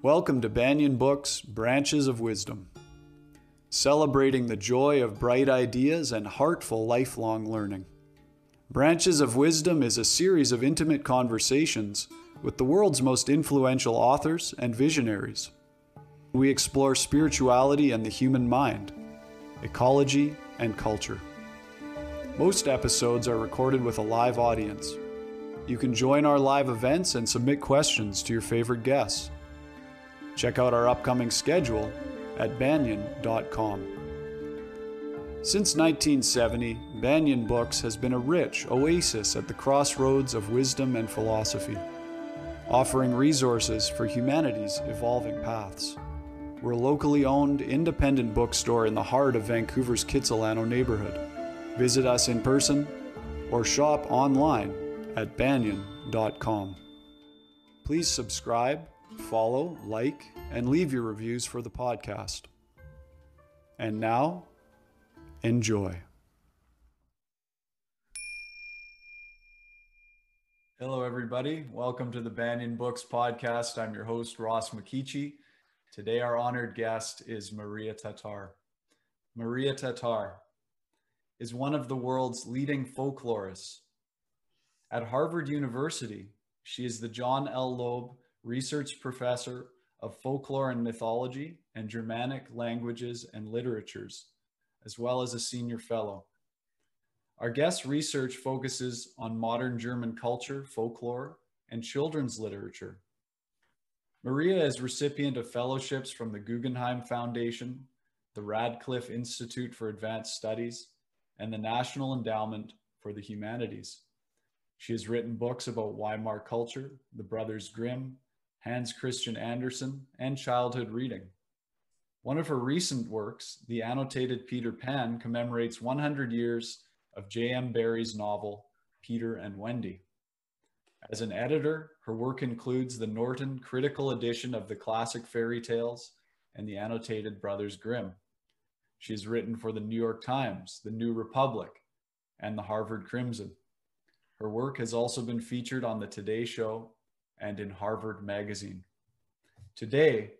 Welcome to Banyen Books, Branches of Wisdom, celebrating the joy of bright ideas and heartful lifelong learning. Branches of Wisdom is a series of intimate conversations with the world's most influential authors and visionaries. We explore spirituality and the human mind, ecology and culture. Most episodes are recorded with a live audience. You can join our live events and submit questions to your favorite guests. Check out our upcoming schedule at banyen.com. Since 1970, Banyen Books has been a rich oasis at the crossroads of wisdom and philosophy, offering resources for humanity's evolving paths. We're a locally owned, independent bookstore in the heart of Vancouver's Kitsilano neighborhood. Visit us in person or shop online at banyen.com. Please subscribe, follow, like, and leave your reviews for the podcast. And now, enjoy. Hello, everybody. Welcome to the Banyen Books podcast. I'm your host, Ross McKeachie. Today, our honored guest is Maria Tatar. Maria Tatar is one of the world's leading folklorists. At Harvard University, she is the John L. Loeb Research Professor of Folklore and Mythology and Germanic Languages and Literatures, as well as a Senior Fellow. Our guest's research focuses on modern German culture, folklore, and children's literature. Maria is recipient of fellowships from the Guggenheim Foundation, the Radcliffe Institute for Advanced Studies, and the National Endowment for the Humanities. She has written books about Weimar culture, the Brothers Grimm, Hans Christian Andersen, and childhood reading. One of her recent works, The Annotated Peter Pan, commemorates 100 years of J.M. Barrie's novel, Peter and Wendy. As an editor, her work includes the Norton Critical Edition of the classic fairy tales and the Annotated Brothers Grimm. She has written for the New York Times, The New Republic, and the Harvard Crimson. Her work has also been featured on the Today Show and in Harvard Magazine. Today,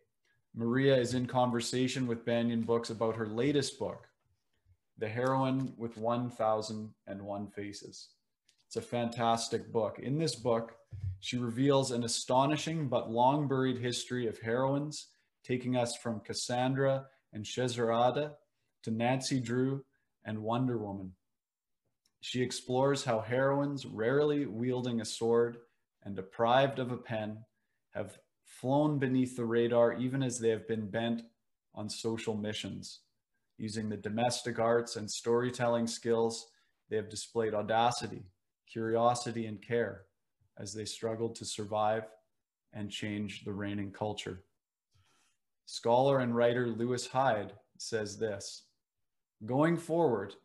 Maria is in conversation with Banyen Books about her latest book, The Heroine with 1001 Faces. It's a fantastic book. In this book, she reveals an astonishing but long-buried history of heroines, taking us from Cassandra and Scheherazade to Nancy Drew and Wonder Woman. She explores how heroines, rarely wielding a sword and deprived of a pen, have flown beneath the radar even as they have been bent on social missions. Using the domestic arts and storytelling skills, they have displayed audacity, curiosity, and care as they struggled to survive and change the reigning culture. Scholar and writer Lewis Hyde says this: "Going forward,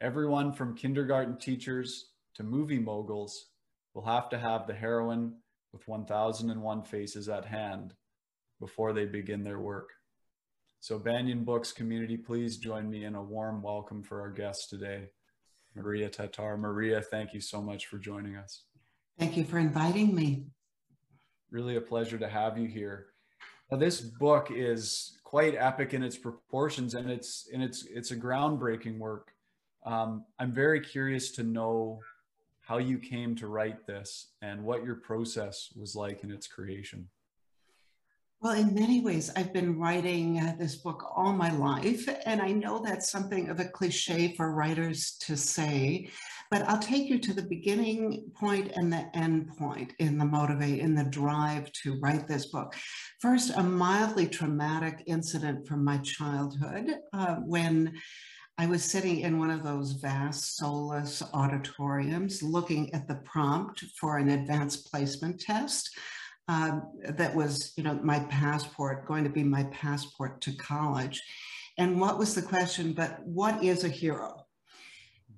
everyone from kindergarten teachers to movie moguls will have to have the heroine with 1001 faces at hand before they begin their work." So Banyen Books community, please join me in a warm welcome for our guest today, Maria Tatar. Maria, thank you so much for joining us. Thank you for inviting me. Really a pleasure to have you here. Now, this book is quite epic in its proportions, and it's a groundbreaking work. I'm very curious to know how you came to write this and what your process was like in its creation. Well, in many ways, I've been writing this book all my life, and I know that's something of a cliche for writers to say, but I'll take you to the beginning point and the end point in the drive to write this book. First, a mildly traumatic incident from my childhood when I was sitting in one of those vast, soulless auditoriums looking at the prompt for an advanced placement test that was, my passport, going to be my passport to college. And what was the question but what is a hero?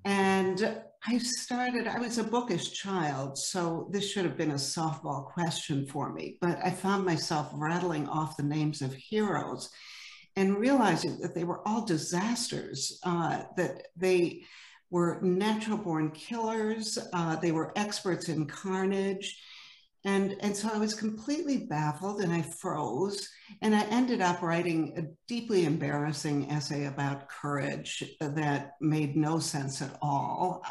And I was a bookish child, so this should have been a softball question for me, but I found myself rattling off the names of heroes and realizing that they were all disasters, that they were natural-born killers, they were experts in carnage, And so I was completely baffled and I froze, and I ended up writing a deeply embarrassing essay about courage that made no sense at all.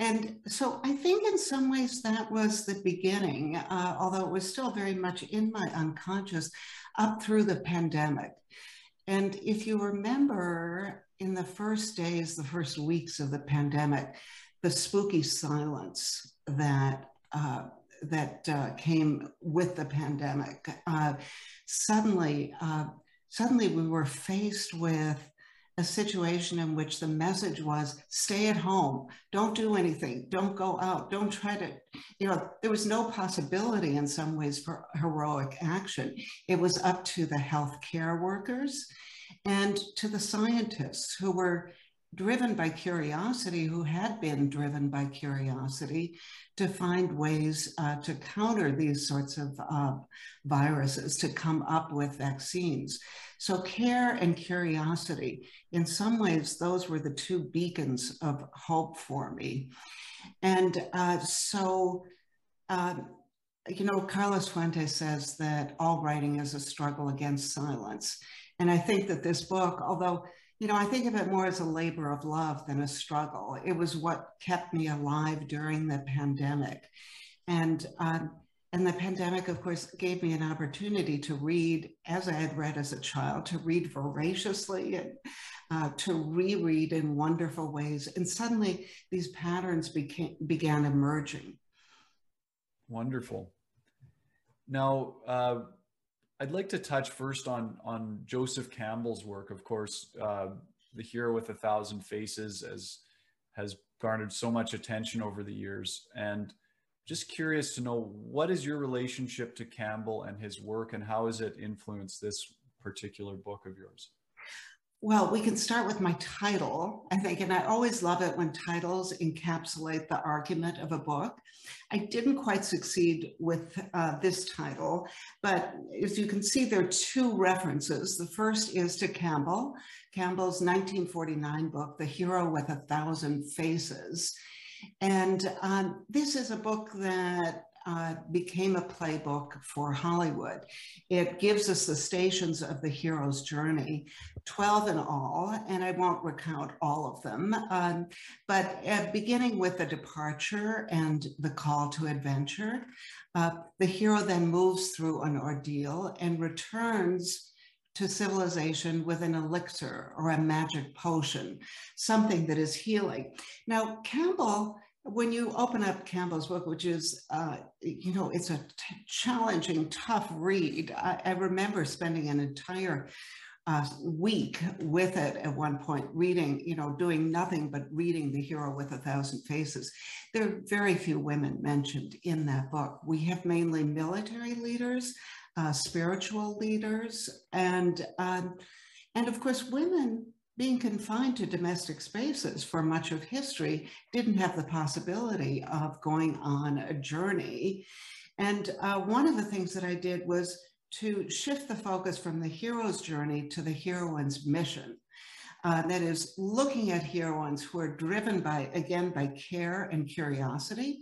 And so I think in some ways that was the beginning, although it was still very much in my unconscious up through the pandemic. And if you remember in the first days, the first weeks of the pandemic, the spooky silence that came with the pandemic. Suddenly we were faced with a situation in which the message was stay at home, don't do anything, don't go out, don't try to, you know, there was no possibility in some ways for heroic action. It was up to the healthcare workers and to the scientists who were driven by curiosity, who had been driven by curiosity to find ways to counter these sorts of viruses, to come up with vaccines. So care and curiosity, in some ways, those were the two beacons of hope for me. And you know, Carlos Fuentes says that all writing is a struggle against silence. And I think that this book, although you know, I think of it more as a labor of love than a struggle. It was what kept me alive during the pandemic. And the pandemic, of course, gave me an opportunity to read, as I had read as a child, to read voraciously, and to reread in wonderful ways. And suddenly these patterns began emerging. Wonderful. Now, I'd like to touch first on Joseph Campbell's work, of course, The Hero with a Thousand Faces has garnered so much attention over the years. And just curious to know, what is your relationship to Campbell and his work, and how has it influenced this particular book of yours? Well, we can start with my title, I think, and I always love it when titles encapsulate the argument of a book. I didn't quite succeed with this title, but as you can see, there are two references. The first is to Campbell, Campbell's 1949 book, The Hero with a Thousand Faces. And this is a book that became a playbook for Hollywood. It gives us the stations of the hero's journey, 12 in all, and I won't recount all of them, but beginning with the departure and the call to adventure, the hero then moves through an ordeal and returns to civilization with an elixir or a magic potion, something that is healing. Now, Campbell, when you open up Campbell's book, which is, you know, it's a challenging, tough read. I remember spending an entire week with it at one point, reading, you know, doing nothing but reading The Hero with a Thousand Faces. There are very few women mentioned in that book. We have mainly military leaders, spiritual leaders, and of course, women being confined to domestic spaces for much of history didn't have the possibility of going on a journey. And one of the things that I did was to shift the focus from the hero's journey to the heroine's mission. That is, looking at heroines who are driven by, again, by care and curiosity,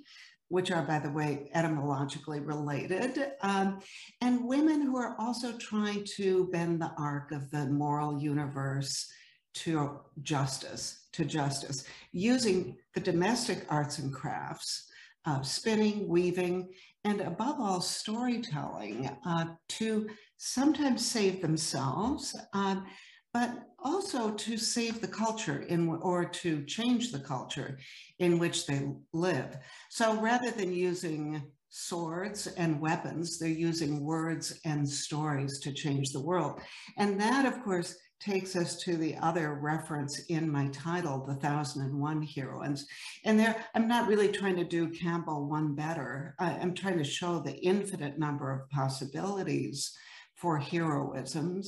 which are, by the way, etymologically related, and women who are also trying to bend the arc of the moral universe to justice, using the domestic arts and crafts, spinning, weaving, and above all, storytelling to sometimes save themselves, but also to save the culture or to change the culture in which they live. So rather than using swords and weapons, they're using words and stories to change the world. And that, of course, takes us to the other reference in my title, The 1001 Heroines. And there, I'm not really trying to do Campbell one better. I'm trying to show the infinite number of possibilities for heroism.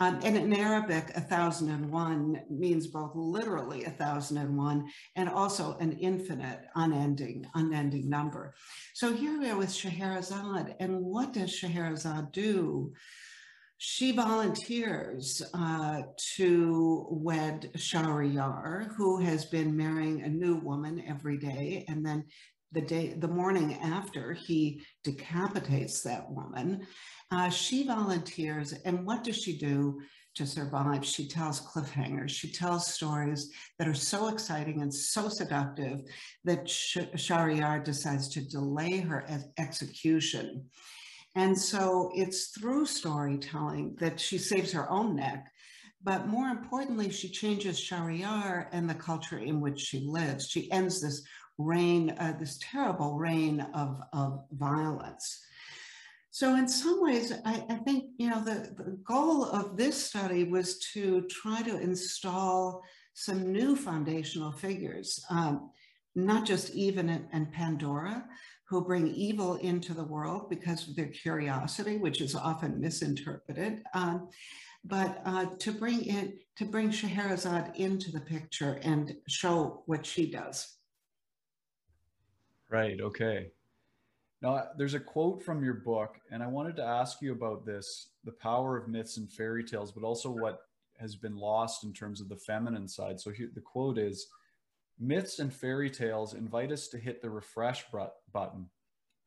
And in Arabic, 1001 means both literally 1001 and also an infinite, unending number. So here we are with Scheherazade. And what does Scheherazade do? She volunteers to wed Shahryar, who has been marrying a new woman every day and then the morning after he decapitates that woman, she volunteers. And what does she do to survive? She tells cliffhangers. She tells stories that are so exciting and so seductive that Shahryar decides to delay her execution. And so it's through storytelling that she saves her own neck. But more importantly, she changes Shahryar and the culture in which she lives. She ends this reign, this terrible reign of violence. So in some ways, I think, you know, the goal of this study was to try to install some new foundational figures, not just Even and Pandora, who bring evil into the world because of their curiosity, which is often misinterpreted. But to bring Scheherazade into the picture and show what she does. Right, okay. Now, there's a quote from your book, and I wanted to ask you about this, the power of myths and fairy tales, but also what has been lost in terms of the feminine side. So here, the quote is, "Myths and fairy tales invite us to hit the refresh button,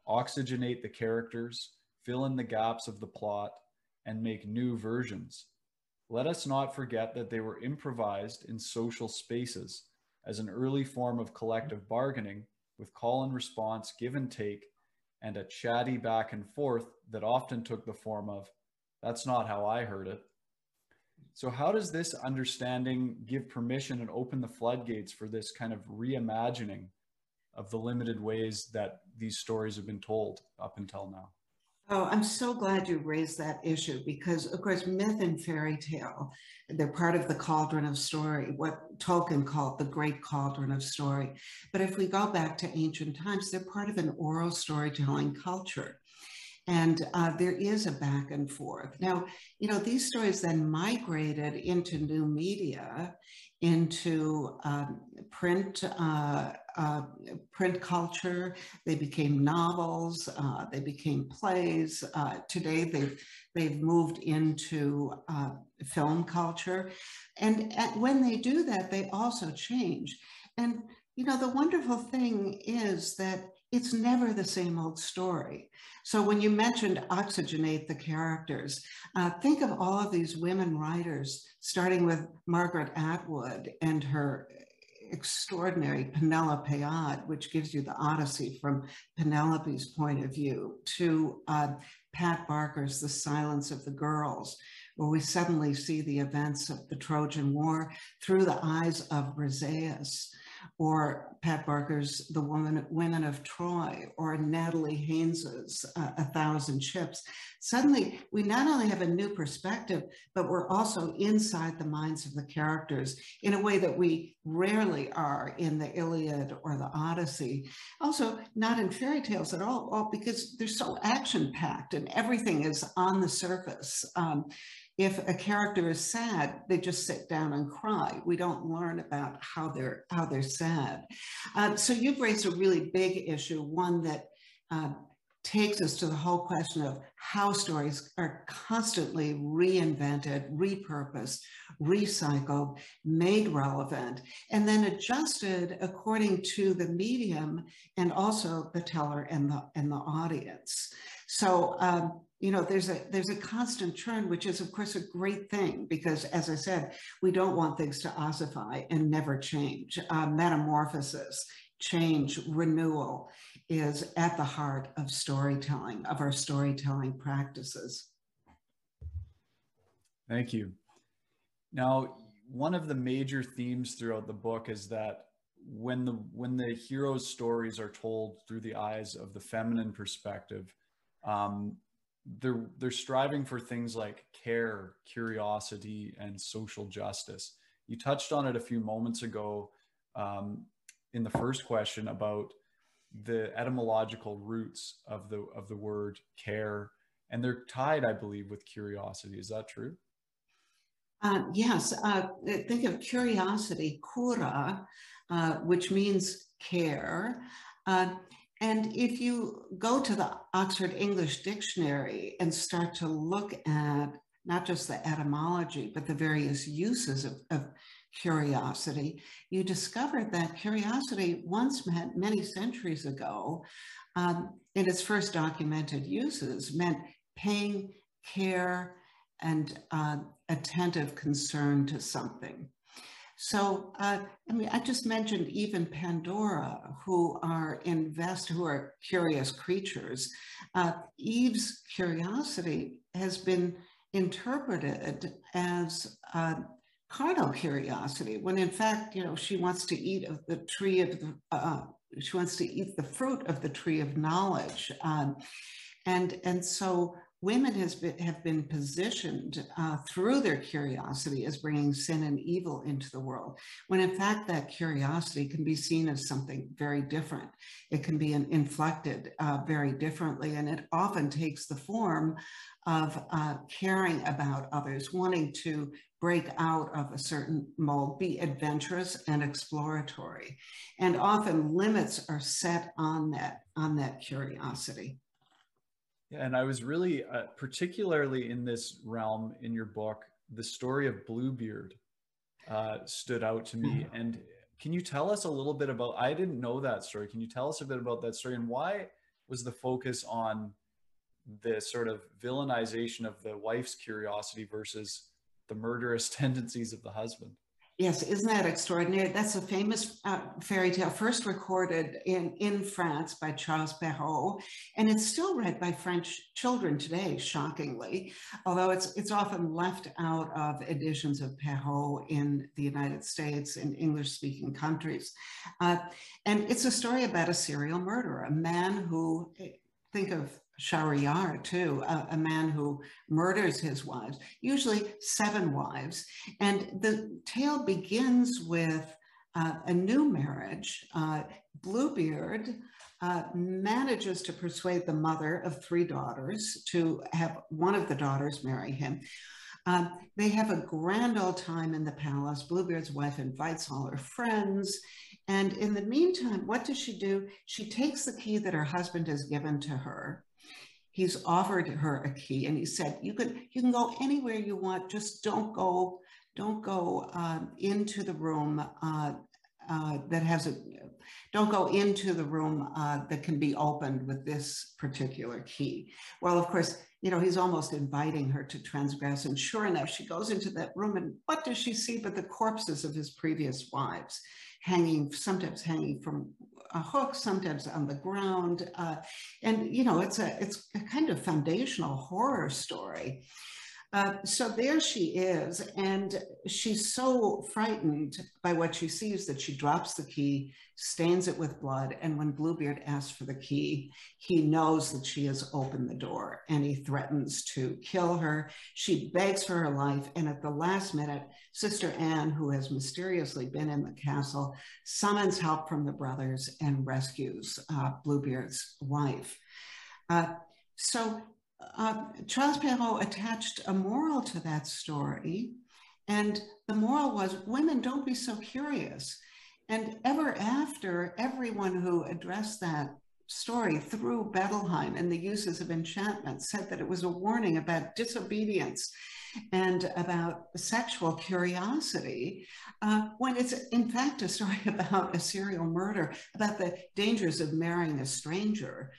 oxygenate the characters, fill in the gaps of the plot, and make new versions. Let us not forget that they were improvised in social spaces as an early form of collective bargaining with call and response, give and take, and a chatty back and forth that often took the form of, 'That's not how I heard it.'" So how does this understanding give permission and open the floodgates for this kind of reimagining of the limited ways that these stories have been told up until now? Oh, I'm so glad you raised that issue because, of course, myth and fairy tale, they're part of the cauldron of story, what Tolkien called the great cauldron of story. But if we go back to ancient times, they're part of an oral storytelling culture. And there is a back and forth. Now, you know, these stories then migrated into new media, into print culture. They became novels. They became plays. Today, they've moved into film culture. And when they do that, they also change. And, you know, the wonderful thing is that it's never the same old story. So when you mentioned oxygenate the characters, think of all of these women writers, starting with Margaret Atwood and her extraordinary Penelope Ode, which gives you the Odyssey from Penelope's point of view, to Pat Barker's The Silence of the Girls, where we suddenly see the events of the Trojan War through the eyes of Briseis, or Pat Barker's The Women of Troy, or Natalie Haynes's A Thousand Ships. Suddenly, we not only have a new perspective, but we're also inside the minds of the characters in a way that we rarely are in the Iliad or the Odyssey. Also, not in fairy tales at all because they're so action-packed and everything is on the surface. If a character is sad, they just sit down and cry. We don't learn about how they're sad. So you've raised a really big issue, one that takes us to the whole question of how stories are constantly reinvented, repurposed, recycled, made relevant, and then adjusted according to the medium and also the teller and the audience. So, you know, there's a constant churn, which is, of course, a great thing, because, as I said, we don't want things to ossify and never change. Metamorphosis, change, renewal is at the heart of storytelling, of our storytelling practices. Thank you. Now, one of the major themes throughout the book is that when the hero's stories are told through the eyes of the feminine perspective, they're striving for things like care, curiosity, and social justice. You touched on it a few moments ago in the first question about the etymological roots of the word care, and they're tied, I believe, with curiosity. Is that true? Yes. Think of curiosity, cura, which means care. And if you go to the Oxford English Dictionary and start to look at not just the etymology, but the various uses of curiosity, you discovered that curiosity once meant many centuries ago, in its first documented uses, meant paying care and attentive concern to something. So, I mean, I just mentioned even Pandora, who are curious creatures. Eve's curiosity has been interpreted as carnal curiosity, when in fact, you know, she wants to eat the fruit of the tree of knowledge, and so women have been positioned through their curiosity as bringing sin and evil into the world, when in fact that curiosity can be seen as something very different. It can be inflected very differently, and it often takes the form of caring about others, wanting to break out of a certain mold, be adventurous and exploratory. And often limits are set on that curiosity. Yeah, and I was really, particularly in this realm in your book, the story of Bluebeard stood out to me. And can you tell us a little bit about, I didn't know that story. Can you tell us a bit about that story, and why was the focus on the sort of villainization of the wife's curiosity versus the murderous tendencies of the husband? Yes, isn't that extraordinary? That's a famous fairy tale, first recorded in France by Charles Perrault, and it's still read by French children today, shockingly, although it's often left out of editions of Perrault in the United States and English-speaking countries. And it's a story about a serial murderer, a man who, think of Shahryar too, a man who murders his wives, usually 7 wives. And the tale begins with a new marriage. Bluebeard manages to persuade the mother of 3 daughters to have one of the daughters marry him. They have a grand old time in the palace. Bluebeard's wife invites all her friends. And in the meantime, what does she do? She takes the key that her husband has given to her. He's offered her a key, and he said, you can go anywhere you want, just don't go into the room that can be opened with this particular key. Well, of course, you know, he's almost inviting her to transgress, and sure enough, she goes into that room, and what does she see but the corpses of his previous wives, sometimes hanging from a hook, sometimes on the ground. And, you know, it's a kind of foundational horror story. So there she is, and she's so frightened by what she sees that she drops the key, stains it with blood, and when Bluebeard asks for the key, he knows that she has opened the door, and he threatens to kill her. She begs for her life, and at the last minute, Sister Anne, who has mysteriously been in the castle, summons help from the brothers and rescues Bluebeard's wife. Charles Perrault attached a moral to that story, and the moral was, women, don't be so curious. And ever after, everyone who addressed that story through Bettelheim and the uses of enchantment said that it was a warning about disobedience and about sexual curiosity, when it's in fact a story about a serial murder, about the dangers of marrying a stranger,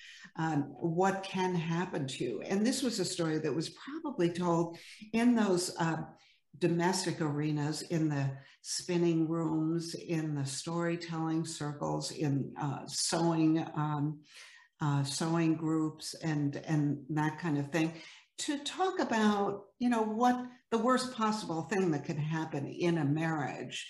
what can happen to you. And this was a story that was probably told in those domestic arenas, in the spinning rooms, in the storytelling circles, in sewing groups and that kind of thing, to talk about, you know, what the worst possible thing that could happen in a marriage,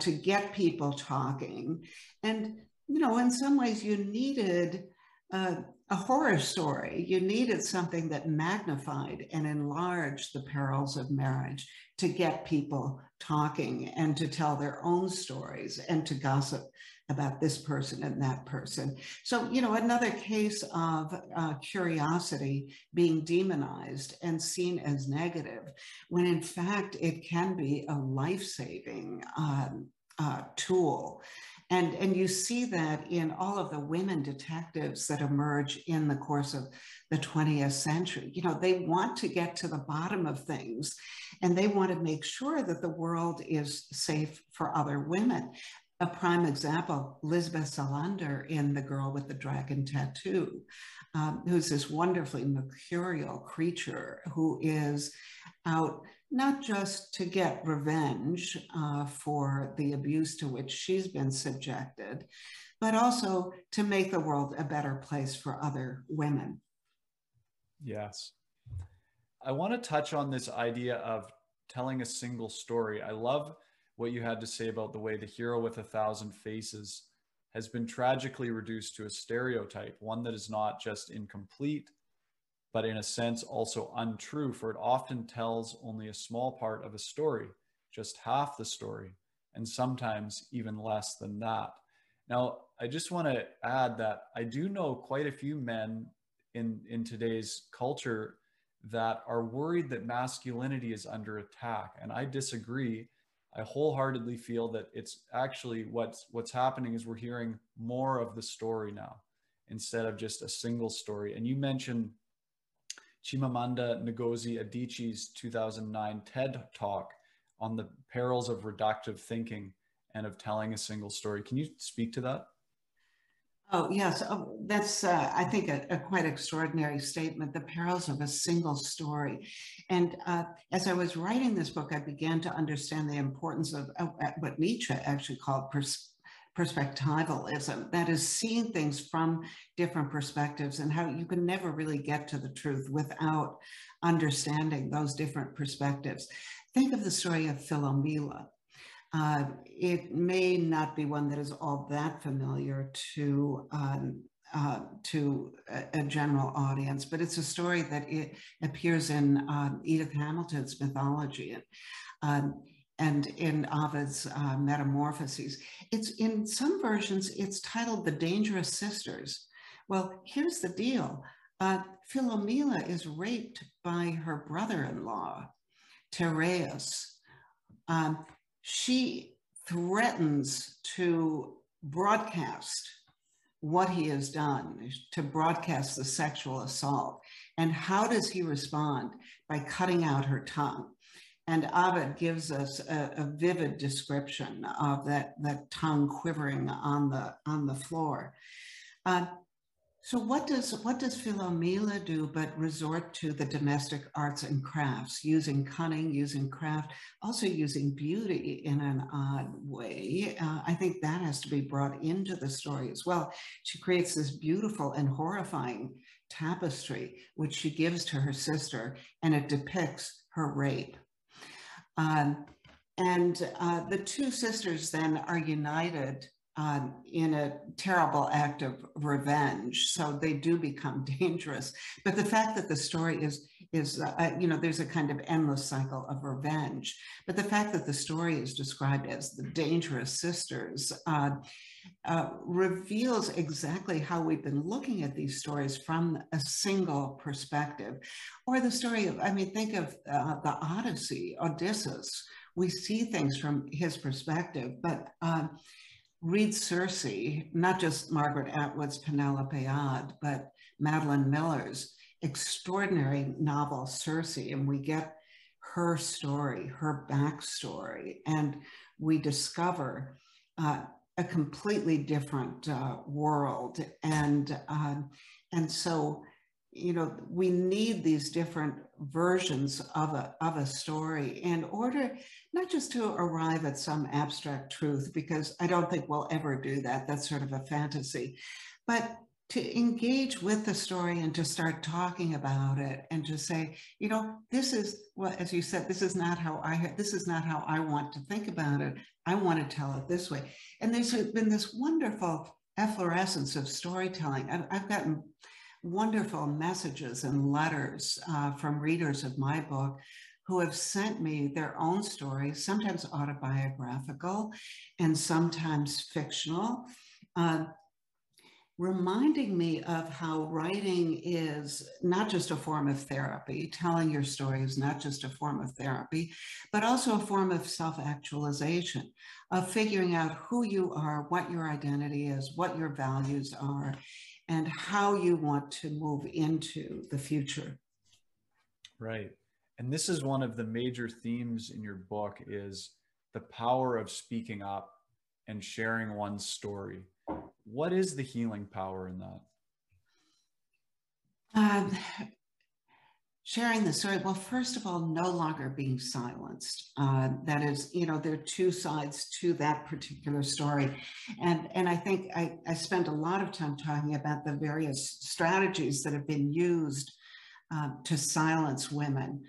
to get people talking. And, you know, in some ways you needed a horror story. You needed something that magnified and enlarged the perils of marriage to get people talking and to tell their own stories and to gossip about this person and that person. So, you know, another case of curiosity being demonized and seen as negative, when in fact it can be a life-saving tool. And you see that in all of the women detectives that emerge in the course of the 20th century. You know, they want to get to the bottom of things, and they want to make sure that the world is safe for other women. A prime example, Lisbeth Salander in The Girl with the Dragon Tattoo, who's this wonderfully mercurial creature who is out not just to get revenge for the abuse to which she's been subjected, but also to make the world a better place for other women. Yes. I want to touch on this idea of telling a single story. I love what you had to say about the way The Hero with a Thousand Faces has been tragically reduced to a stereotype, one that is not just incomplete, but in a sense also untrue, for it often tells only a small part of a story, just half the story, and sometimes even less than that. Now, I just want to add that I do know quite a few men in today's culture that are worried that masculinity is under attack, and I disagree. I wholeheartedly feel that it's actually what's happening is we're hearing more of the story now instead of just a single story. And you mentioned Chimamanda Ngozi Adichie's 2009 TED Talk on the perils of reductive thinking and of telling a single story. Can you speak to that? Oh, yes. Oh, that's, I think, a quite extraordinary statement, the perils of a single story. And as I was writing this book, I began to understand the importance of what Nietzsche actually called perspectivalism, that is, seeing things from different perspectives, and how you can never really get to the truth without understanding those different perspectives. Think of the story of Philomela. It may not be one that is all that familiar to a general audience, but it's a story that it appears in Edith Hamilton's mythology and in Ovid's Metamorphoses. It's in some versions, it's titled The Dangerous Sisters. Well, here's the deal. Philomela is raped by her brother-in-law, Tereus. She threatens to broadcast what he has done, to broadcast the sexual assault. And how does he respond? By cutting out her tongue. And Ovid gives us a vivid description of that tongue quivering on the floor. So what does Philomela do but resort to the domestic arts and crafts, using cunning, using craft, also using beauty in an odd way? I think that has to be brought into the story as well. She creates this beautiful and horrifying tapestry, which she gives to her sister, and it depicts her rape. And the two sisters then are united in a terrible act of revenge. So they do become dangerous. But the fact that the story is you know, there's a kind of endless cycle of revenge. But the fact that the story is described as the dangerous sisters reveals exactly how we've been looking at these stories from a single perspective. Or the story of, I mean, think of the Odyssey, Odysseus. We see things from his perspective, but read Circe, not just Margaret Atwood's Penelope Ad, but Madeline Miller's extraordinary novel Circe, and we get her story, her backstory, and we discover a completely different world. And so, you know, we need these different versions of a story in order not just to arrive at some abstract truth, because I don't think we'll ever do that. That's sort of a fantasy, but to engage with the story and to start talking about it and to say, you know, this is, well, as you said, this is not how I want to think about it. I want to tell it this way. And there's been this wonderful efflorescence of storytelling. I've gotten wonderful messages and letters from readers of my book who have sent me their own stories, sometimes autobiographical and sometimes fictional. reminding me of how writing is not just a form of therapy, telling your story is not just a form of therapy, but also a form of self-actualization, of figuring out who you are, what your identity is, what your values are, and how you want to move into the future. Right. And this is one of the major themes in your book, is the power of speaking up and sharing one's story. What is the healing power in that? Sharing the story, well, first of all, no longer being silenced. That is, you know, there are two sides to that particular story. And I think I spent a lot of time talking about the various strategies that have been used to silence women.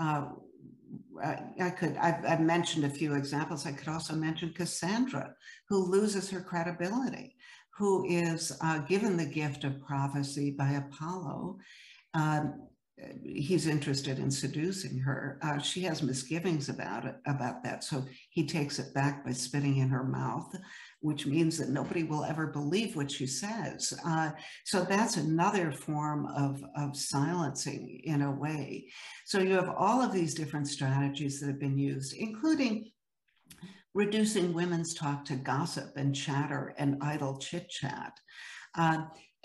I've mentioned a few examples. I could also mention Cassandra, who loses her credibility, who is given the gift of prophecy by Apollo. He's interested in seducing her. She has misgivings about it, about that. So he takes it back by spitting in her mouth, which means that nobody will ever believe what she says. So that's another form of silencing in a way. So you have all of these different strategies that have been used, including reducing women's talk to gossip and chatter and idle chit chat.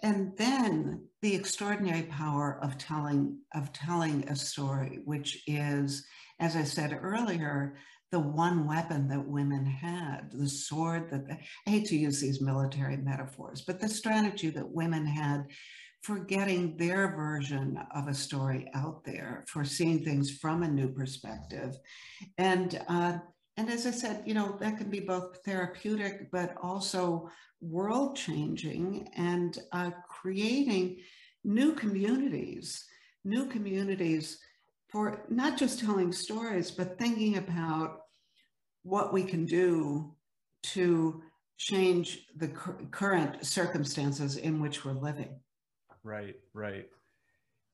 And then the extraordinary power of telling a story, which is, as I said earlier, the one weapon that women had, the sword that, I hate to use these military metaphors, but the strategy that women had for getting their version of a story out there, for seeing things from a new perspective. And as I said, you know, that can be both therapeutic, but also world changing and creating new communities for not just telling stories, but thinking about what we can do to change the current circumstances in which we're living. Right, right.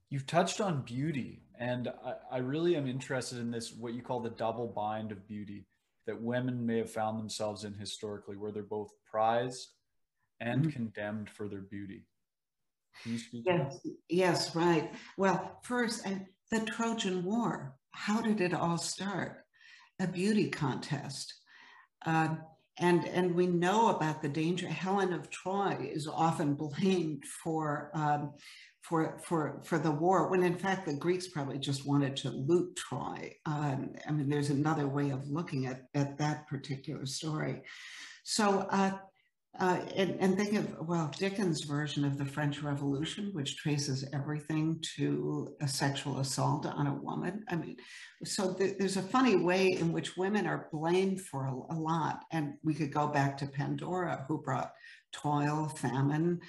You've touched on beauty, and I really am interested in this, what you call the double bind of beauty that women may have found themselves in historically, where they're both prized and condemned for their beauty. Can you speak to that? Yes, right. Well, first, the Trojan War. How did it all start? A beauty contest. And we know about the danger. Helen of Troy is often blamed for the war, when in fact the Greeks probably just wanted to loot Troy. I mean, there's another way of looking at that particular story. So, and think of, well, Dickens' version of the French Revolution, which traces everything to a sexual assault on a woman. I mean, so there's a funny way in which women are blamed for a lot. And we could go back to Pandora, who brought toil, famine,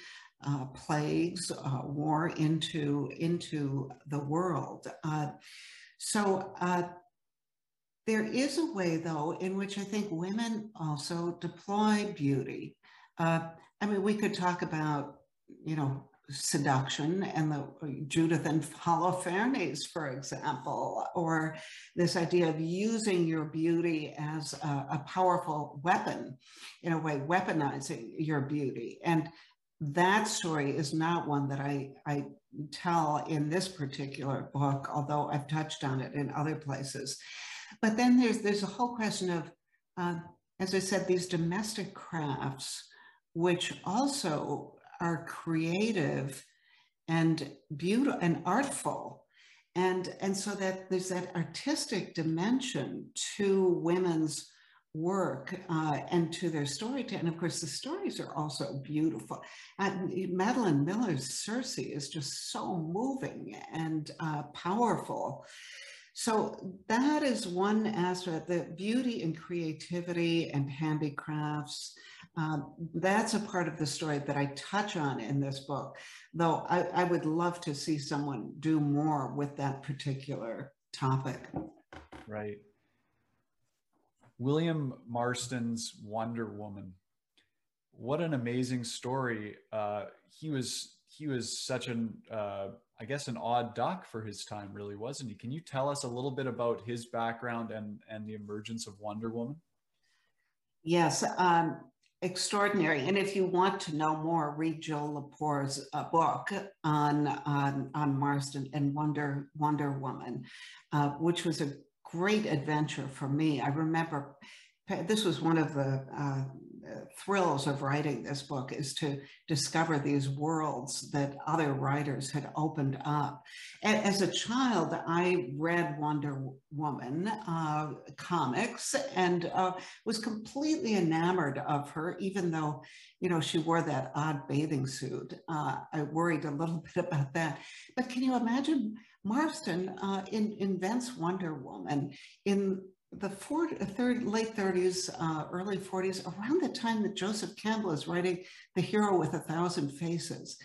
plagues, war into the world. There is a way, though, in which I think women also deploy beauty. I mean, we could talk about, you know, seduction and the Judith and Holofernes, for example, or this idea of using your beauty as a powerful weapon, in a way, weaponizing your beauty. And that story is not one that I tell in this particular book, although I've touched on it in other places. But then there's a whole question of, as I said, these domestic crafts, which also are creative and beautiful and artful. And so that there's that artistic dimension to women's work and to their storytelling. And of course, the stories are also beautiful. Madeline Miller's Circe is just so moving and powerful. So that is one aspect, the beauty and creativity and handicrafts. That's a part of the story that I touch on in this book, though I would love to see someone do more with that particular topic. Right. William Marston's Wonder Woman. What an amazing story. He was such an, I guess, an odd doc for his time, really, wasn't he? Can you tell us a little bit about his background and the emergence of Wonder Woman? Yes. extraordinary. And if you want to know more, read Joe Lepore's book on Marston and Wonder Woman, which was a great adventure for me. I remember this was one of the thrills of writing this book, is to discover these worlds that other writers had opened up. As a child, I read Wonder Woman comics and was completely enamored of her, even though, you know, she wore that odd bathing suit. I worried a little bit about that. But can you imagine Marston invents Wonder Woman in the late 30s, early 40s, around the time that Joseph Campbell is writing The Hero with a Thousand Faces.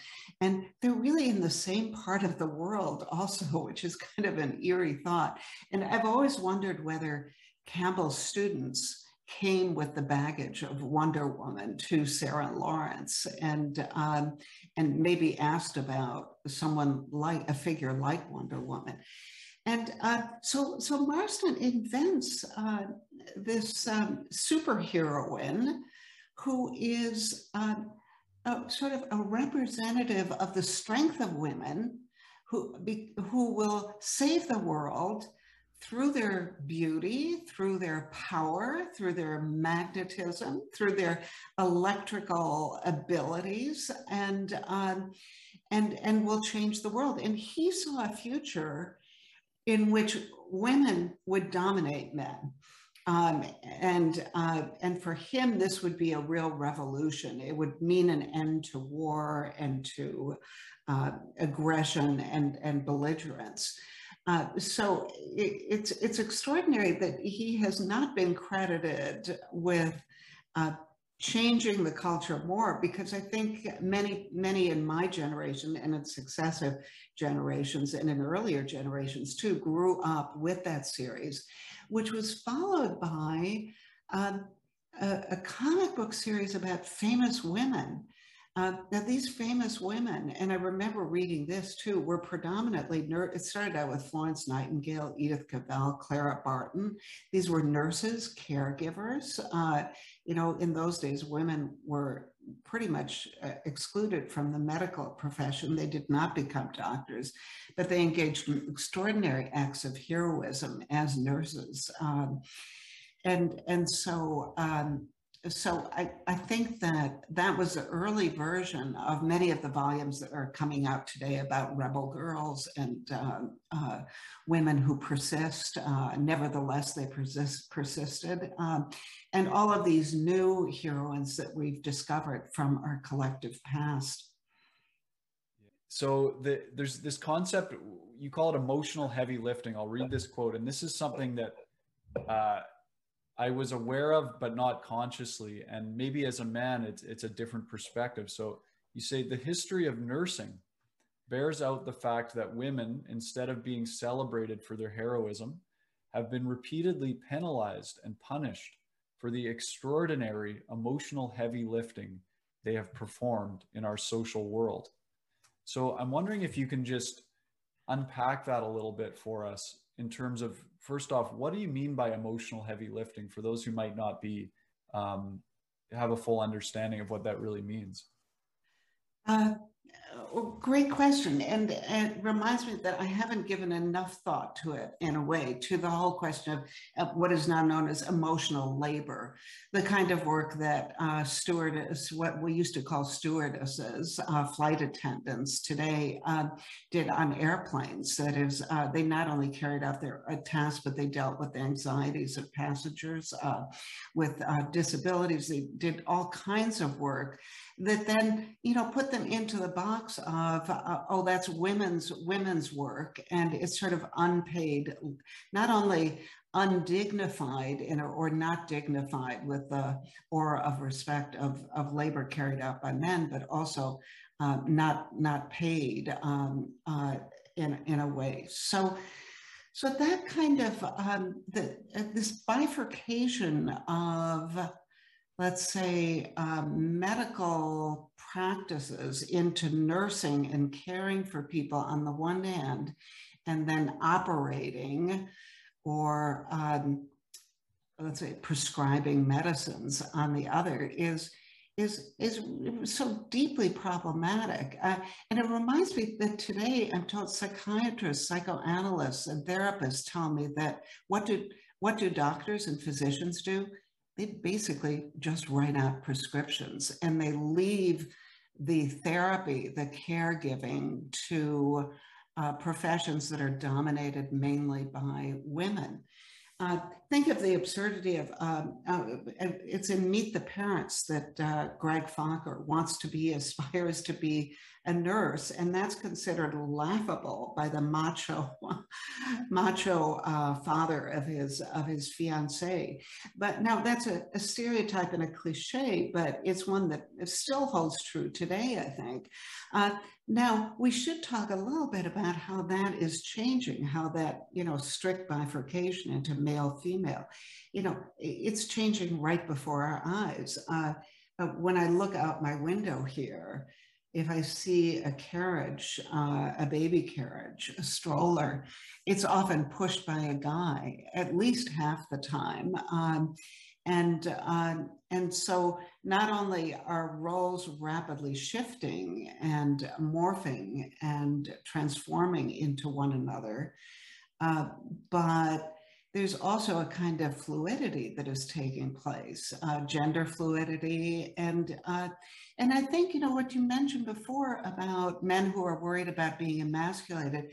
And they're really in the same part of the world also, which is kind of an eerie thought. And I've always wondered whether Campbell's students came with the baggage of Wonder Woman to Sarah Lawrence, and maybe asked about someone like a figure like Wonder Woman. And so Marston invents this superheroine who is sort of a representative of the strength of women who will save the world through their beauty, through their power, through their magnetism, through their electrical abilities, and will change the world. And he saw a future in which women would dominate men. And for him, this would be a real revolution. It would mean an end to war and to aggression and belligerence. So it's extraordinary that he has not been credited with changing the culture more, because I think many in my generation and in successive generations and in earlier generations too grew up with that series, which was followed by a comic book series about famous women. Now these famous women, and I remember reading this too, were predominantly, it started out with Florence Nightingale, Edith Cavell, Clara Barton. These were nurses, caregivers. You know, in those days, women were pretty much excluded from the medical profession. They did not become doctors, but they engaged in extraordinary acts of heroism as nurses. So I think that was the early version of many of the volumes that are coming out today about rebel girls and women who persist. Nevertheless, they persisted. And all of these new heroines that we've discovered from our collective past. So there's this concept, you call it emotional heavy lifting. I'll read this quote, and this is something that I was aware of, but not consciously. And maybe as a man, it's a different perspective. So you say, the history of nursing bears out the fact that women, instead of being celebrated for their heroism, have been repeatedly penalized and punished for the extraordinary emotional heavy lifting they have performed in our social world. So I'm wondering if you can just unpack that a little bit for us in terms of, first off, what do you mean by emotional heavy lifting for those who might not be have a full understanding of what that really means? Great question. And it reminds me that I haven't given enough thought to it, in a way, to the whole question of what is now known as emotional labor, the kind of work that what we used to call stewardesses, flight attendants today did on airplanes. That is, they not only carried out their tasks, but they dealt with the anxieties of passengers with disabilities. They did all kinds of work that then, you know, put them into the box of, oh, that's women's work, and it's sort of unpaid, not only undignified or not dignified with the aura of respect of labor carried out by men, but also not paid in a way. So that kind of this bifurcation of, let's say, medical practices into nursing and caring for people on the one hand, and then operating or, let's say, prescribing medicines on the other, is is so deeply problematic. And it reminds me that today I'm told psychiatrists, psychoanalysts, and therapists tell me that what do doctors and physicians do? They basically just write out prescriptions and they leave the therapy, the caregiving to professions that are dominated mainly by women. Think of the absurdity of, it's in Meet the Parents that Greg Fokker aspires to be a nurse, and that's considered laughable by the macho father of his fiancée. But now that's a stereotype and a cliche, but it's one that still holds true today, I think. Now, we should talk a little bit about how that is changing, how that, strict bifurcation into male-female, it's changing right before our eyes. When I look out my window here, if I see a carriage, a baby carriage, a stroller, it's often pushed by a guy at least half the time. And so not only are roles rapidly shifting and morphing and transforming into one another, but there's also a kind of fluidity that is taking place, gender fluidity. And I think, what you mentioned before about men who are worried about being emasculated,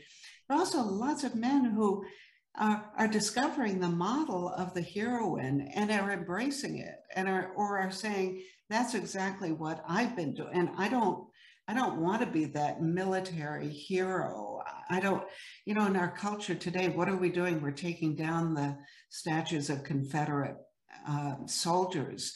but also lots of men who are discovering the model of the heroine and are embracing it and are saying, that's exactly what I've been doing. And I don't want to be that military hero. I don't, in our culture today, what are we doing? We're taking down the statues of Confederate soldiers,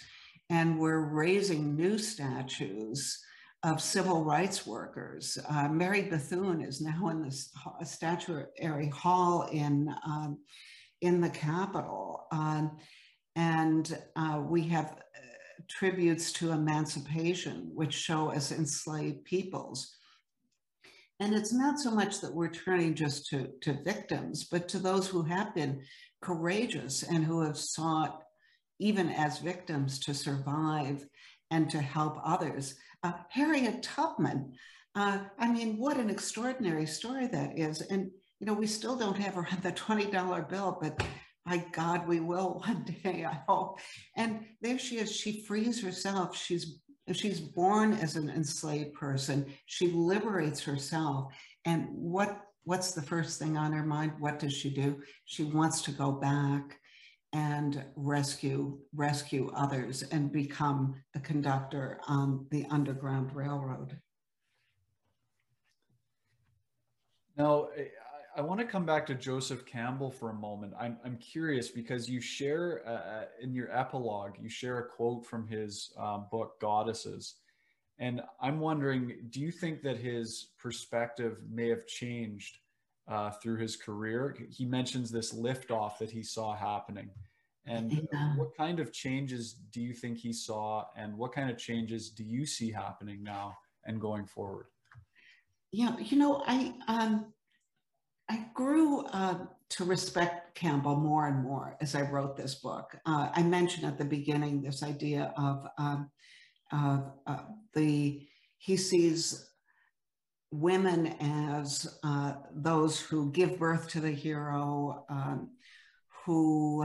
and we're raising new statues of civil rights workers. Mary Bethune is now in this statuary hall in the Capitol. And we have tributes to emancipation, which show us enslaved peoples. And it's not so much that we're turning just to victims, but to those who have been courageous and who have sought, even as victims, to survive and to help others. Harriet Tubman, what an extraordinary story that is. And, we still don't have her on the $20 bill, but my God, we will one day, I hope. And there she is, she frees herself. She's born as an enslaved person. She liberates herself. And what's the first thing on her mind? What does she do? She wants to go back and rescue others and become a conductor on the Underground Railroad. Now, I want to come back to Joseph Campbell for a moment. I'm curious because you share in your epilogue, you share a quote from his book, Goddesses. And I'm wondering, do you think that his perspective may have changed through his career? He mentions this liftoff that he saw happening. And what kind of changes do you think he saw? And what kind of changes do you see happening now and going forward? Yeah, I grew to respect Campbell more and more as I wrote this book. I mentioned at the beginning this idea of he sees women as those who give birth to the hero, who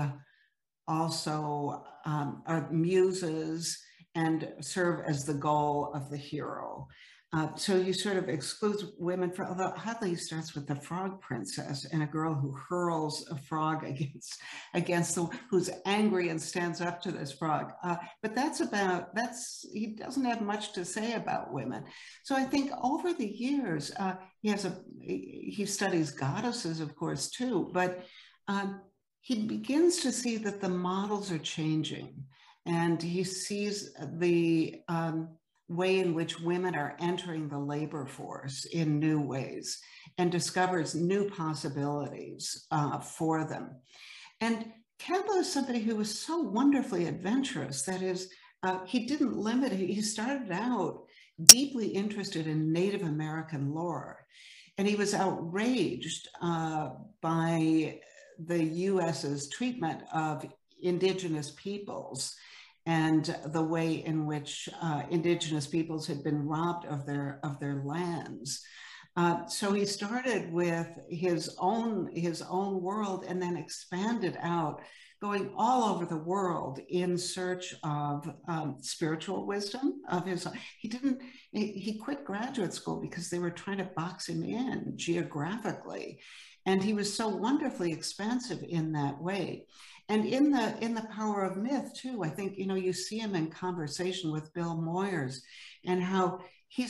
also are muses and serve as the goal of the hero. So he sort of excludes women from, although oddly he starts with the frog princess and a girl who hurls a frog who's angry and stands up to this frog. But he doesn't have much to say about women. So I think over the years, he studies goddesses, of course, too, but he begins to see that the models are changing. And he sees the way in which women are entering the labor force in new ways and discovers new possibilities for them. And Campbell is somebody who was so wonderfully adventurous. That is, he didn't limit it. He started out deeply interested in Native American lore. And he was outraged by the US's treatment of indigenous peoples and the way in which indigenous peoples had been robbed of their lands. So he started with his own world and then expanded out, going all over the world in search of spiritual wisdom of his own. He quit graduate school because they were trying to box him in geographically. And he was so wonderfully expansive in that way. And in the power of myth too, I think, you know, you see him in conversation with Bill Moyers and how he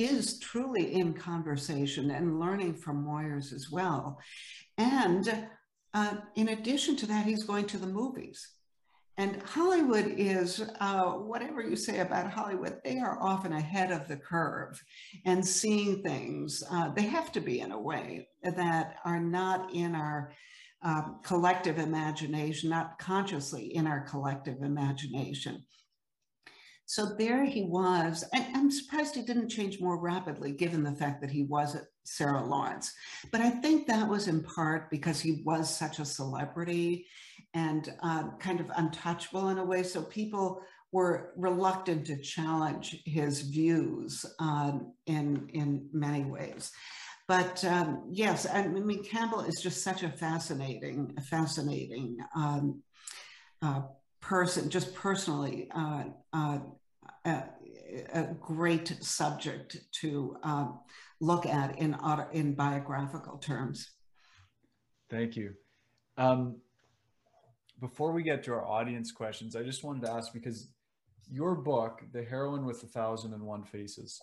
is truly in conversation and learning from Moyers as well. And in addition to that, he's going to the movies. And Hollywood is, whatever you say about Hollywood, they are often ahead of the curve and seeing things. They have to be in a way that are not in our collective imagination, not consciously in our collective imagination. So there he was, and I'm surprised he didn't change more rapidly given the fact that he wasn't Sarah Lawrence. But I think that was in part because he was such a celebrity and kind of untouchable in a way. So people were reluctant to challenge his views in many ways. But yes, I mean, Campbell is just such a fascinating person, just personally, a great subject to look at in biographical terms. Thank you. Before we get to our audience questions, I just wanted to ask, because your book, The Heroine with 1001 Faces,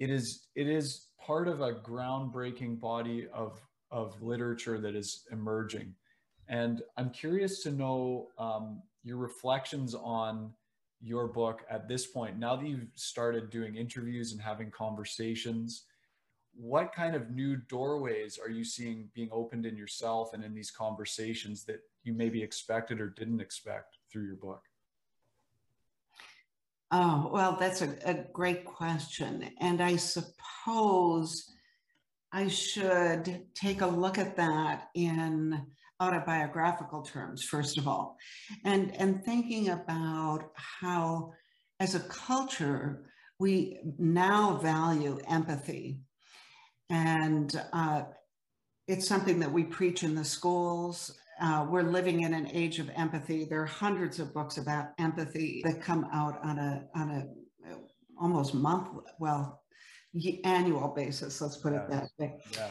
it is part of a groundbreaking body of literature that is emerging. And I'm curious to know your reflections on your book at this point. Now that you've started doing interviews and having conversations, what kind of new doorways are you seeing being opened in yourself and in these conversations that you maybe expected or didn't expect through your book? Oh, well, that's a great question. And I suppose I should take a look at that in autobiographical terms, first of all, and thinking about how, as a culture, we now value empathy, and it's something that we preach in the schools. We're living in an age of empathy. There are hundreds of books about empathy that come out on a almost monthly, well, annual basis, let's put it that way. Yeah.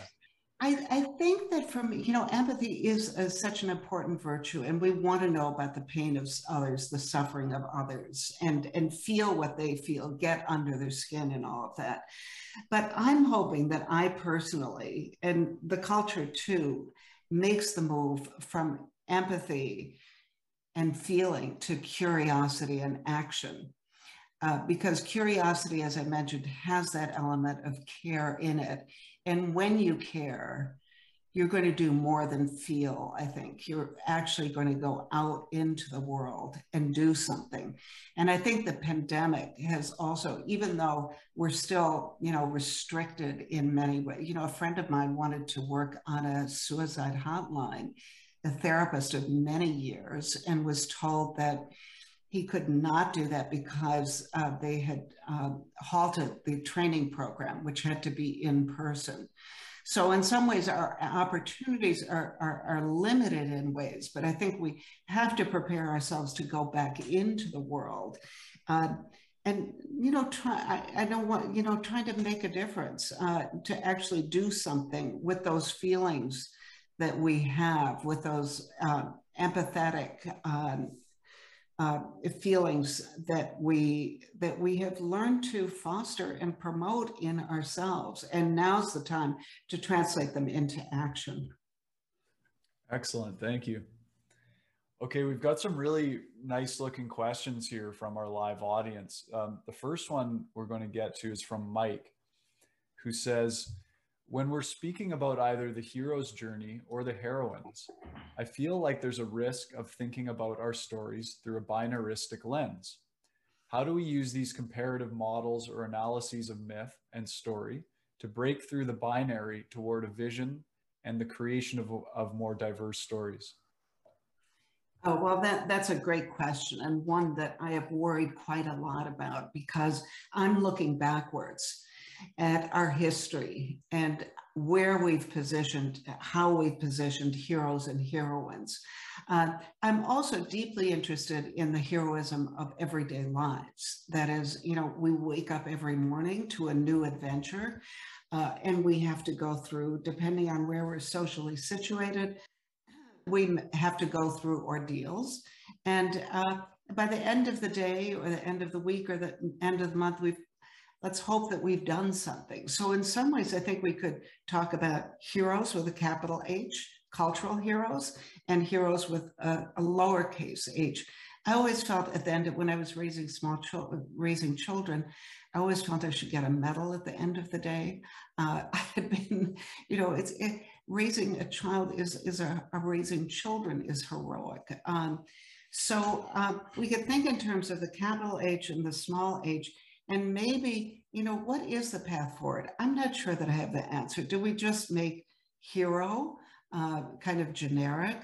I think that for me, you know, empathy is such an important virtue, and we want to know about the pain of others, the suffering of others, and feel what they feel, get under their skin and all of that. But I'm hoping that I personally, and the culture too, makes the move from empathy and feeling to curiosity and action. Because curiosity, as I mentioned, has that element of care in it. And when you care, you're going to do more than feel, I think. You're actually going to go out into the world and do something. And I think the pandemic has also, even though we're still, you know, restricted in many ways, you know, a friend of mine wanted to work on a suicide hotline, a therapist of many years, and was told that he could not do that because they had halted the training program, which had to be in person. So in some ways, our opportunities are limited in ways, but I think we have to prepare ourselves to go back into the world. And, you know, trying to make a difference, to actually do something with those feelings that we have, with those empathetic feelings that we have learned to foster and promote in ourselves. And now's the time to translate them into action. Excellent, thank you. Okay, we've got some really nice looking questions here from our live audience. The first one we're going to get to is from Mike, who says, when we're speaking about either the hero's journey or the heroine's, I feel like there's a risk of thinking about our stories through a binaristic lens. How do we use these comparative models or analyses of myth and story to break through the binary toward a vision and the creation of more diverse stories? Oh, well, that's a great question, and one that I have worried quite a lot about, because I'm looking backwards at our history and where we've positioned, how we've positioned heroes and heroines. I'm also deeply interested in the heroism of everyday lives. That is, you know, we wake up every morning to a new adventure, and we have to go through, depending on where we're socially situated, we have to go through ordeals. And by the end of the day or the end of the week or the end of the month, let's hope that we've done something. So in some ways, I think we could talk about heroes with a capital H, cultural heroes, and heroes with a lowercase h. I always felt at the end of, when I was raising children, I always felt I should get a medal at the end of the day. I had been, you know, raising a child raising children is heroic. So we could think in terms of the capital H and the small h, and maybe, you know, what is the path forward? I'm not sure that I have the answer. Do we just make hero kind of generic?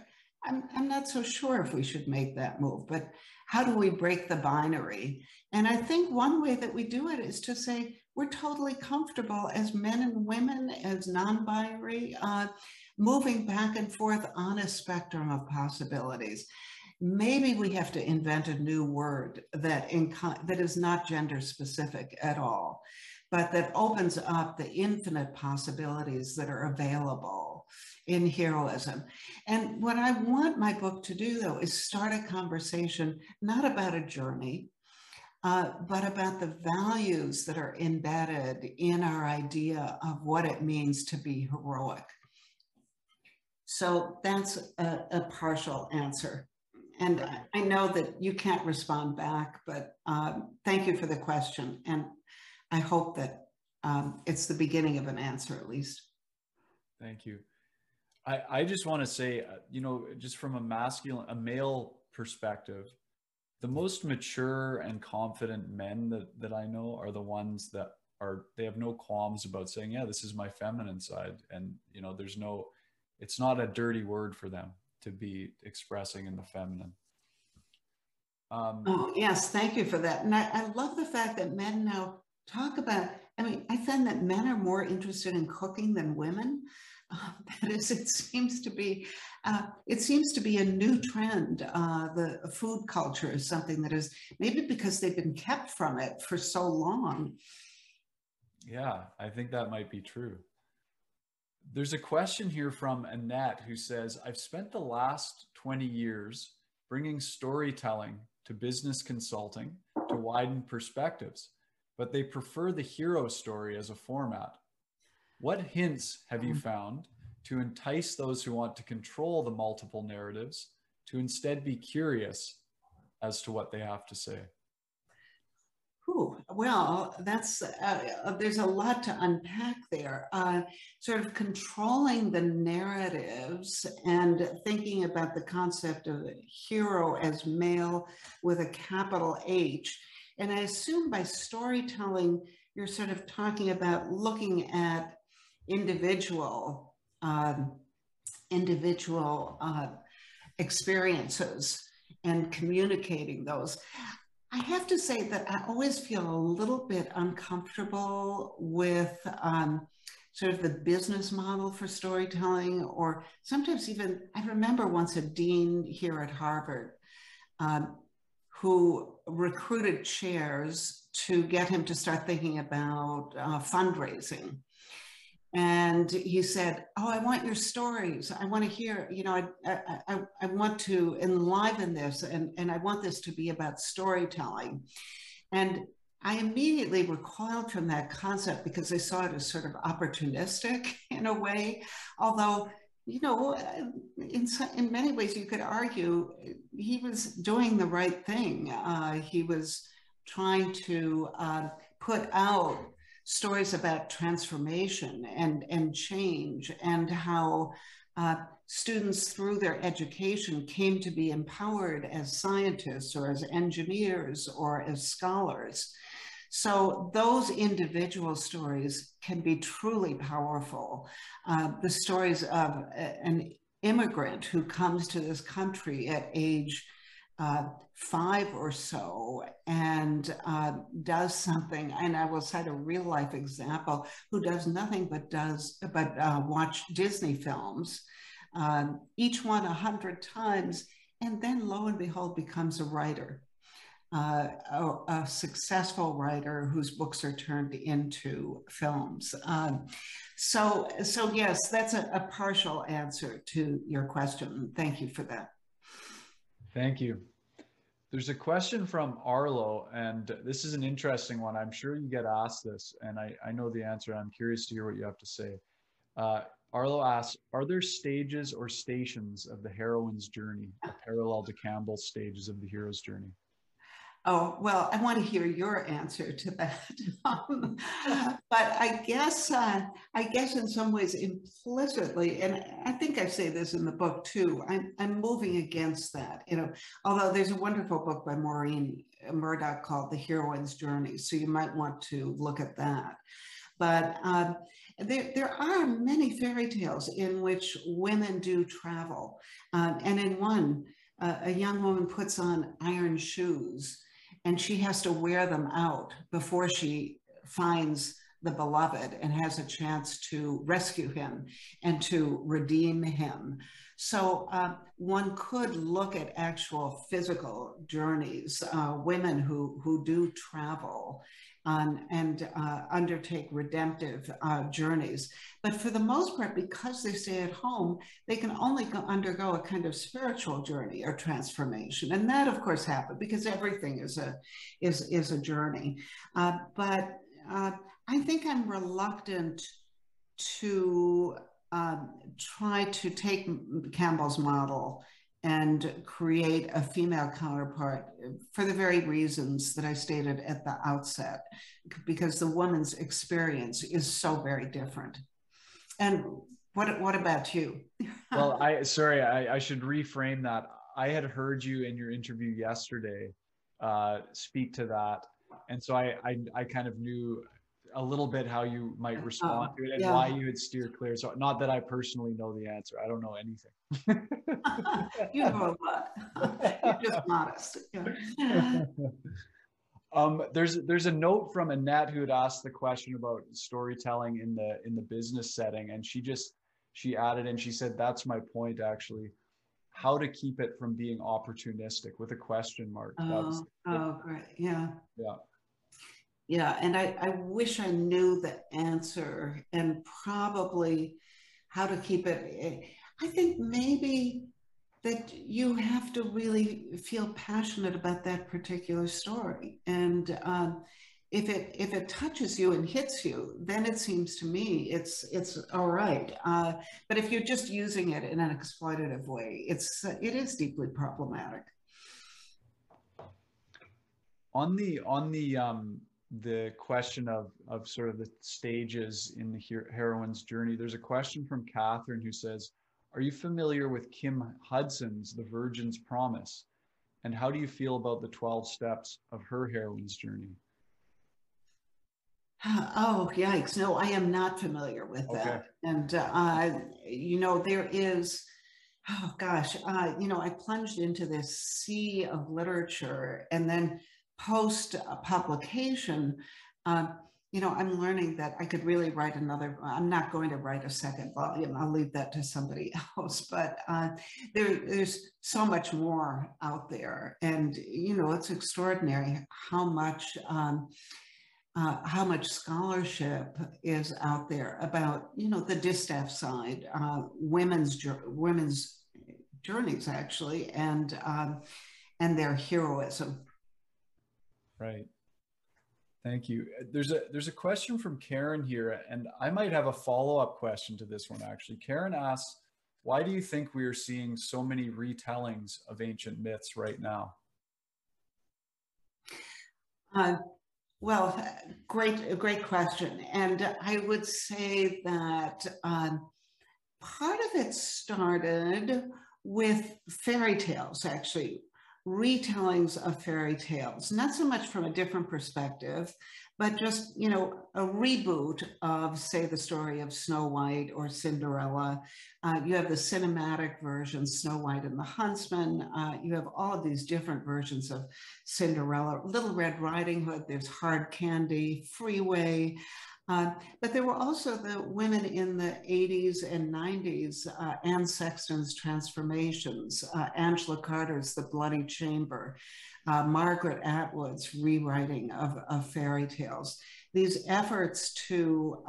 I'm not so sure if we should make that move, but how do we break the binary? And I think one way that we do it is to say, we're totally comfortable as men and women, as non-binary, moving back and forth on a spectrum of possibilities. Maybe we have to invent a new word that is not gender specific at all, but that opens up the infinite possibilities that are available in heroism. And what I want my book to do, though, is start a conversation, not about a journey, but about the values that are embedded in our idea of what it means to be heroic. So that's a partial answer. And I know that you can't respond back, but thank you for the question. And I hope that it's the beginning of an answer, at least. Thank you. I just want to say, you know, just from a male perspective, the most mature and confident men that I know are the ones that they have no qualms about saying, yeah, this is my feminine side. And, you know, it's not a dirty word for them to be expressing in the feminine. Oh, yes, thank you for that. And I love the fact that men now talk about, I mean, I find that men are more interested in cooking than women. That is, it seems to be a new trend. The food culture is something that is, maybe because they've been kept from it for so long. Yeah, I think that might be true. There's a question here from Annette who says, I've spent the last 20 years bringing storytelling to business consulting to widen perspectives, but they prefer the hero story as a format. What hints have you found to entice those who want to control the multiple narratives to instead be curious as to what they have to say? Ooh, well, that's there's a lot to unpack there. Sort of controlling the narratives and thinking about the concept of hero as male with a capital H. And I assume by storytelling, you're sort of talking about looking at individual experiences and communicating those. I have to say that I always feel a little bit uncomfortable with sort of the business model for storytelling, or sometimes even, I remember once a dean here at Harvard who recruited chairs to get him to start thinking about fundraising. And he said, oh, I want your stories. I want to hear, you know, I want to enliven this, and I want this to be about storytelling. And I immediately recoiled from that concept because I saw it as sort of opportunistic in a way. Although, you know, in many ways you could argue he was doing the right thing. He was trying to put out stories about transformation and change, and how students through their education came to be empowered as scientists or as engineers or as scholars. So those individual stories can be truly powerful. The stories of an immigrant who comes to this country at age 5 or so and does something, and I will cite a real life example, who does nothing but watch Disney films, each one 100 times, and then lo and behold becomes a writer, a successful writer whose books are turned into films. So yes, that's a partial answer to your question. Thank you for that. Thank you. There's a question from Arlo, and this is an interesting one. I'm sure you get asked this, and I know the answer. I'm curious to hear what you have to say. Arlo asks, are there stages or stations of the heroine's journey parallel to Campbell's stages of the hero's journey? Oh, well, I want to hear your answer to that. But I guess in some ways implicitly, and I think I say this in the book too, I'm moving against that, you know, although there's a wonderful book by Maureen Murdoch called The Heroine's Journey, so you might want to look at that. But there are many fairy tales in which women do travel. And in one, a young woman puts on iron shoes and she has to wear them out before she finds the beloved and has a chance to rescue him and to redeem him. So one could look at actual physical journeys, women who do travel and undertake redemptive journeys. But for the most part, because they stay at home, they can only undergo a kind of spiritual journey or transformation. And that, of course, happened because everything is a journey. But I think I'm reluctant to try to take Campbell's model and create a female counterpart for the very reasons that I stated at the outset, because the woman's experience is so very different. And what about you? Well, I should reframe that. I had heard you in your interview yesterday speak to that. And so I kind of knew a little bit how you might respond to it and why you would steer clear. So not that I personally know the answer. I don't know anything. You know a lot. You're just modest. Yeah. There's a note from Annette who had asked the question about storytelling in the business setting. And she added, and she said, that's my point actually. How to keep it from being opportunistic with a question mark. Oh, great. Yeah. Yeah. Yeah. And I wish I knew the answer and probably how to keep it. I think maybe that you have to really feel passionate about that particular story. And if it touches you and hits you, then it seems to me it's all right. But if you're just using it in an exploitative way, it is deeply problematic. On the question of sort of the stages in the heroine's journey, there's a question from Catherine who says, "Are you familiar with Kim Hudson's The Virgin's Promise, and how do you feel about the 12 steps of her heroine's journey?" Oh, yikes. No, I am not familiar with that. And, you know, there is, oh gosh, you know, I plunged into this sea of literature, and then post publication, you know, I'm learning that I could really write I'm not going to write a second volume. I'll leave that to somebody else, but there's so much more out there. And, you know, it's extraordinary how much scholarship is out there about, you know, the distaff side, women's journeys actually, and their heroism. Right. Thank you. There's a question from Karen here, and I might have a follow-up question to this one actually. Karen asks, why do you think we are seeing so many retellings of ancient myths right now? Well, great question. And I would say that part of it started with fairy tales, actually, retellings of fairy tales, not so much from a different perspective, but just, you know, a reboot of, say, the story of Snow White or Cinderella. You have the cinematic version, Snow White and the Huntsman. You have all of these different versions of Cinderella, Little Red Riding Hood, there's Hard Candy, Freeway. But there were also the women in the 80s and 90s, Anne Sexton's Transformations, Angela Carter's The Bloody Chamber, Margaret Atwood's rewriting of fairy tales. These efforts to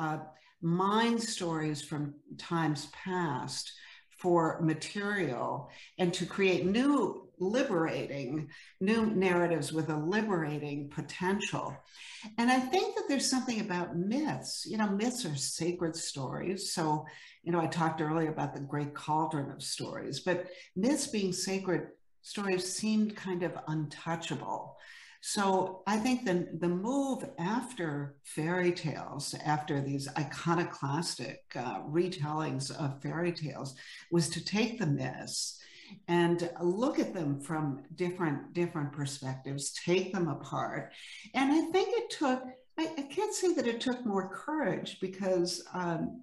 mine stories from times past for material and to create new liberating, new narratives with a liberating potential. And I think that there's something about myths. You know, myths are sacred stories. So, you know, I talked earlier about the great cauldron of stories, but myths being sacred stories seemed kind of untouchable. So I think the move after fairy tales, after these iconoclastic retellings of fairy tales, was to take the myths and look at them from different perspectives, take them apart. And I think it took, I can't say that it took more courage, because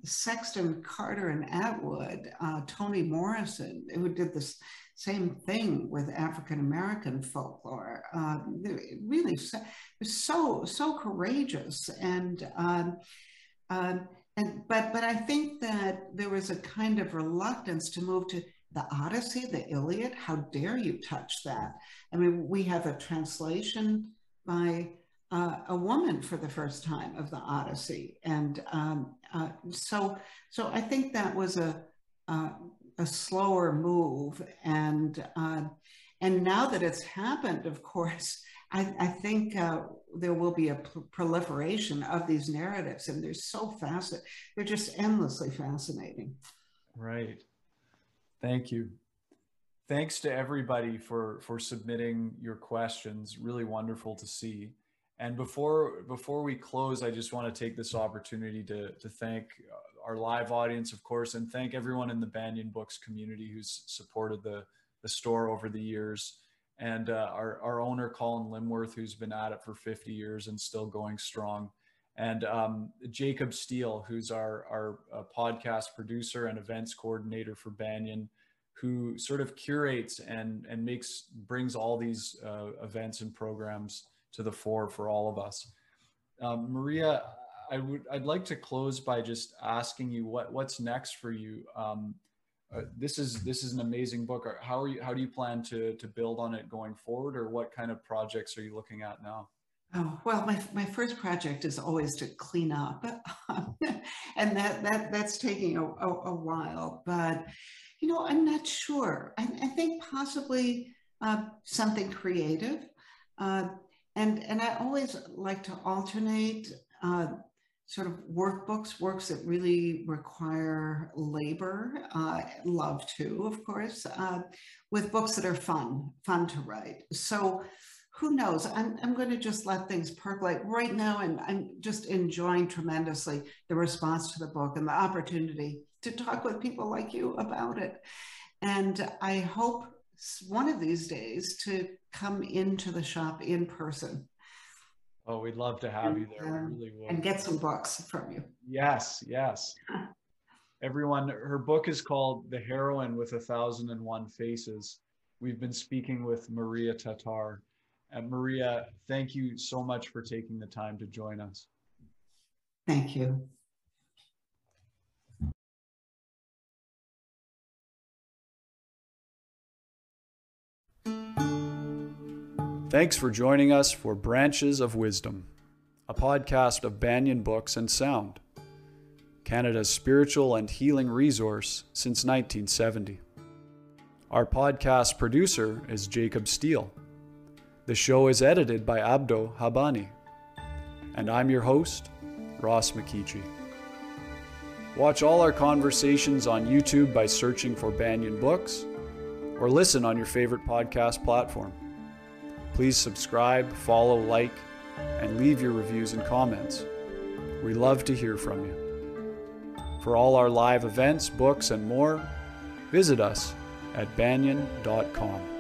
Sexton, Carter, and Atwood, Toni Morrison, who did the same thing with African-American folklore, really so courageous. And but I think that there was a kind of reluctance to move to the Odyssey, the Iliad. How dare you touch that? I mean, we have a translation by a woman for the first time of the Odyssey. And so I think that was a slower move. And now that it's happened, of course, I think there will be a proliferation of these narratives, and they're so fascinating. They're just endlessly fascinating. Right. Thank you. Thanks to everybody for submitting your questions. Really wonderful to see. And before we close, I just want to take this opportunity to thank our live audience, of course, and thank everyone in the Banyen Books community who's supported the store over the years, and our owner, Colin Limworth, who's been at it for 50 years and still going strong, and Jacob Steele, who's our podcast producer and events coordinator for Banyen, who sort of curates and brings all these events and programs to the fore for all of us. Maria, I'd like to close by just asking you what's next for you. This is an amazing book. How do you plan to build on it going forward, or what kind of projects are you looking at now? Oh, well, my first project is always to clean up, and that's taking a while, but, you know, I'm not sure. I think possibly something creative, and I always like to alternate sort of works that really require labor, love to, of course, with books that are fun to write. So, who knows? I'm going to just let things percolate right now, and I'm just enjoying tremendously the response to the book and the opportunity to talk with people like you about it. And I hope one of these days to come into the shop in person. Oh, we'd love to have you there. We really would. And get some books from you. Yes, yes. Everyone, her book is called The Heroine with 1001 Faces. We've been speaking with Maria Tatar. And Maria, thank you so much for taking the time to join us. Thank you. Thanks for joining us for Branches of Wisdom, a podcast of Banyen Books and Sound, Canada's spiritual and healing resource since 1970. Our podcast producer is Jacob Steele. The show is edited by Abdo Habani. And I'm your host, Ross McKeachie. Watch all our conversations on YouTube by searching for Banyen Books, or listen on your favorite podcast platform. Please subscribe, follow, like, and leave your reviews and comments. We love to hear from you. For all our live events, books, and more, visit us at banyen.com.